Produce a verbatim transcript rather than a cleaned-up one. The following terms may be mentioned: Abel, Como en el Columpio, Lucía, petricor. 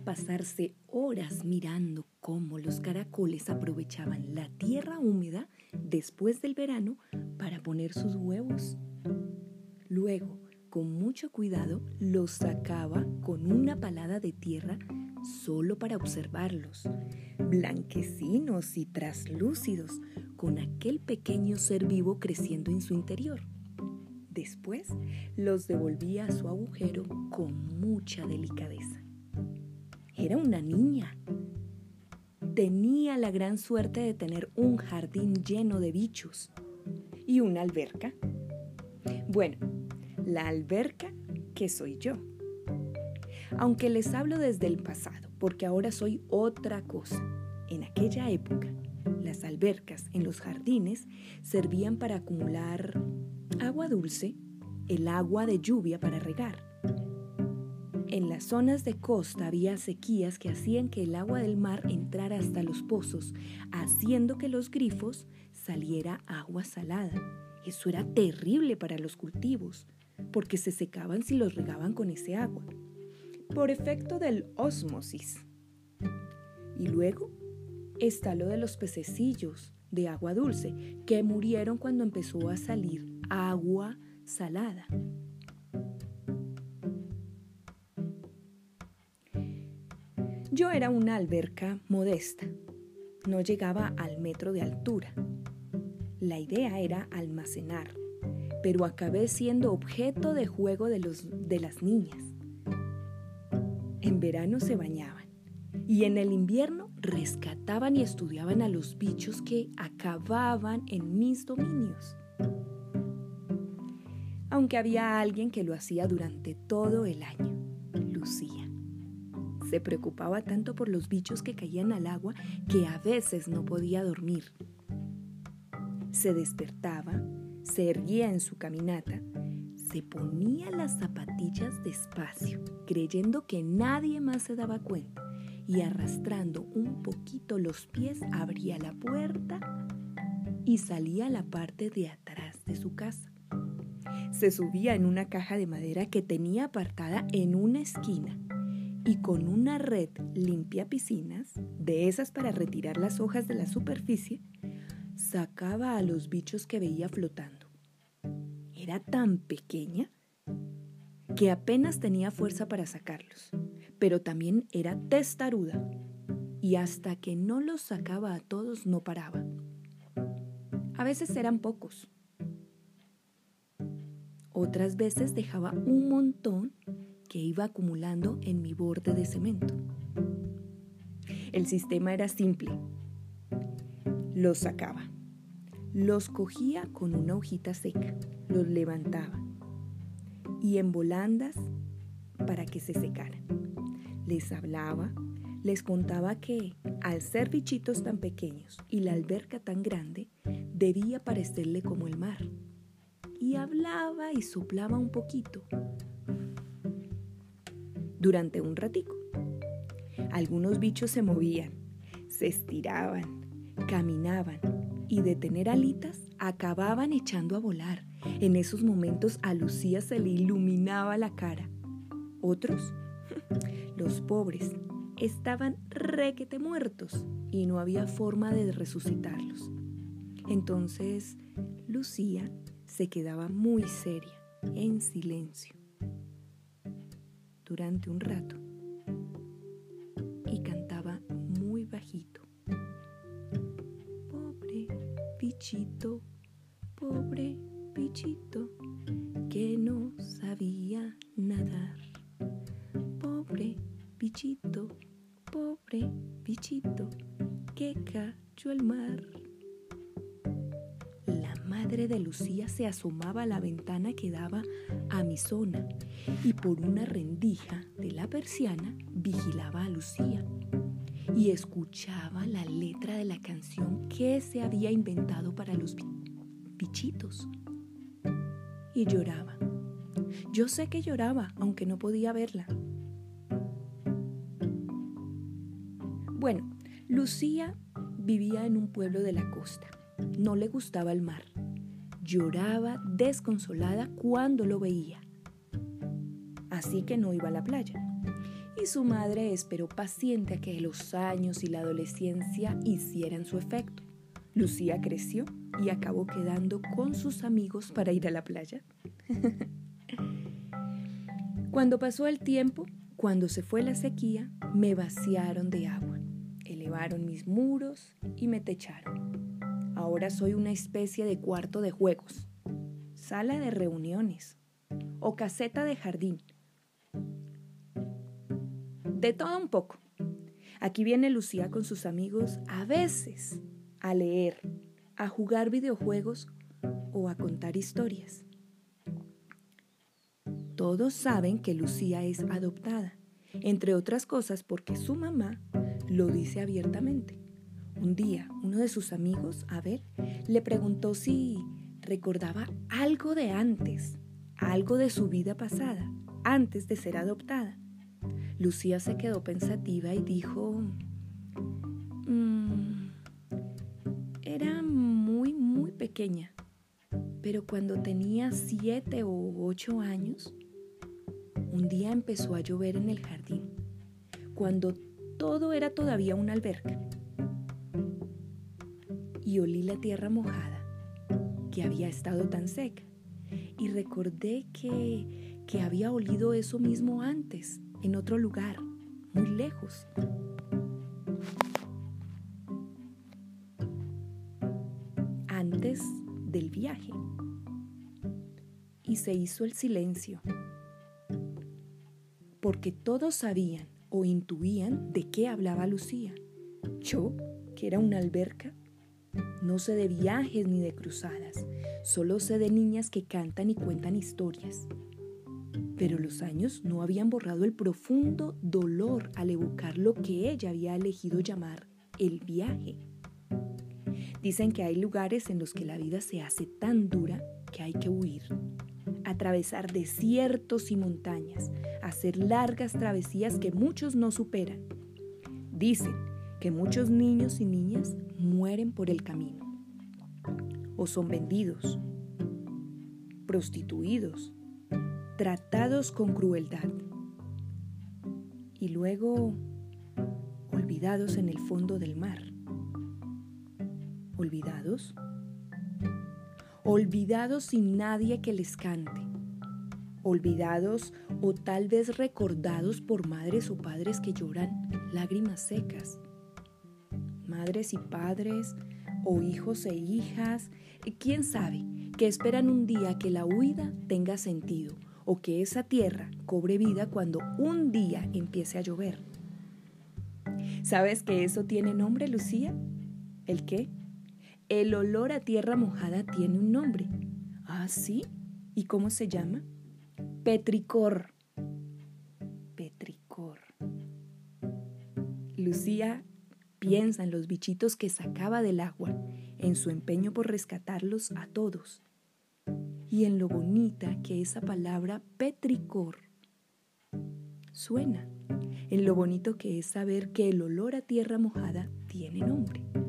podía pasarse horas mirando cómo los caracoles aprovechaban la tierra húmeda después del verano para poner sus huevos. Luego, con mucho cuidado, los sacaba con una palada de tierra solo para observarlos, blanquecinos y traslúcidos, con aquel pequeño ser vivo creciendo en su interior. Después los devolvía a su agujero con mucha delicadeza. Era una niña. Tenía la gran suerte de tener un jardín lleno de bichos y una alberca. Bueno, la alberca que soy yo. Aunque les hablo desde el pasado, porque ahora soy otra cosa. En aquella época, las albercas en los jardines servían para acumular agua dulce, el agua de lluvia para regar. En las zonas de costa había sequías que hacían que el agua del mar entrara hasta los pozos, haciendo que los grifos saliera agua salada. Eso era terrible para los cultivos, porque se secaban si los regaban con ese agua, por efecto del ósmosis. Y luego está lo de los pececillos de agua dulce, que murieron cuando empezó a salir agua salada. Yo era una alberca modesta, no llegaba al metro de altura. La idea era almacenar, pero acabé siendo objeto de juego de, los, de las niñas. En verano se bañaban y en el invierno rescataban y estudiaban a los bichos que acababan en mis dominios. Aunque había alguien que lo hacía durante todo el año, Lucía. Se preocupaba tanto por los bichos que caían al agua que a veces no podía dormir. Se despertaba, se erguía en su caminata, se ponía las zapatillas despacio, creyendo que nadie más se daba cuenta, y arrastrando un poquito los pies abría la puerta y salía a la parte de atrás de su casa. Se subía en una caja de madera que tenía apartada en una esquina y con una red limpia piscinas, de esas para retirar las hojas de la superficie, sacaba a los bichos que veía flotando. Era tan pequeña que apenas tenía fuerza para sacarlos, pero también era testaruda y hasta que no los sacaba a todos no paraba. A veces eran pocos. Otras veces dejaba un montón que iba acumulando en mi borde de cemento. El sistema era simple. Los sacaba, los cogía con una hojita seca, los levantaba y en volandas para que se secaran. Les hablaba, les contaba que al ser bichitos tan pequeños y la alberca tan grande, debía parecerle como el mar. Y hablaba y soplaba un poquito durante un ratico. Algunos bichos se movían, se estiraban, caminaban y de tener alitas acababan echando a volar. En esos momentos a Lucía se le iluminaba la cara. Otros, los pobres, estaban requete muertos y no había forma de resucitarlos. Entonces Lucía se quedaba muy seria, en silencio, durante un rato, y cantaba muy bajito. Pobre bichito, pobre bichito, que no sabía nadar. Pobre bichito, pobre bichito, que cayó al mar. La madre de Lucía se asomaba a la ventana que daba a mi zona y por una rendija de la persiana vigilaba a Lucía y escuchaba la letra de la canción que se había inventado para los bichitos. Y lloraba. Yo sé que lloraba, aunque no podía verla. Bueno, Lucía vivía en un pueblo de la costa. No le gustaba el mar. Lloraba desconsolada cuando lo veía, así que no iba a la playa y su madre esperó paciente a que los años y la adolescencia hicieran su efecto. Lucía creció y acabó quedando con sus amigos para ir a la playa. Cuando pasó el tiempo, cuando se fue la sequía, me vaciaron de agua, elevaron mis muros y me techaron. Ahora soy una especie de cuarto de juegos, sala de reuniones o caseta de jardín. De todo un poco. Aquí viene Lucía con sus amigos a veces a leer, a jugar videojuegos o a contar historias. Todos saben que Lucía es adoptada, entre otras cosas porque su mamá lo dice abiertamente. Un día, uno de sus amigos, Abel, le preguntó si recordaba algo de antes, algo de su vida pasada, antes de ser adoptada. Lucía se quedó pensativa y dijo, mmm, era muy, muy pequeña, pero cuando tenía siete o ocho años, un día empezó a llover en el jardín, cuando todo era todavía una alberca, y olí la tierra mojada que había estado tan seca, y recordé que, que había olido eso mismo antes, en otro lugar, muy lejos. Antes del viaje. Y se hizo el silencio, porque todos sabían o intuían de qué hablaba Lucía. Yo, que era una alberca, no sé de viajes ni de cruzadas, solo sé de niñas que cantan y cuentan historias. Pero los años no habían borrado el profundo dolor al evocar lo que ella había elegido llamar el viaje. Dicen que hay lugares en los que la vida se hace tan dura que hay que huir, atravesar desiertos y montañas, hacer largas travesías que muchos no superan. Dicen que muchos niños y niñas mueren por el camino, o son vendidos, prostituidos, tratados con crueldad y luego olvidados en el fondo del mar. ¿Olvidados? Olvidados sin nadie que les cante. Olvidados o tal vez recordados por madres o padres que lloran lágrimas secas. Madres y padres o hijos e hijas, quién sabe, que esperan un día que la huida tenga sentido, o que esa tierra cobre vida cuando un día empiece a llover. ¿Sabes que eso tiene nombre, Lucía? ¿El qué? El olor a tierra mojada tiene un nombre. ¿Ah, sí? ¿Y cómo se llama? Petricor. Petricor. Lucía piensa en los bichitos que sacaba del agua, en su empeño por rescatarlos a todos, y en lo bonita que esa palabra petricor suena, en lo bonito que es saber que el olor a tierra mojada tiene nombre.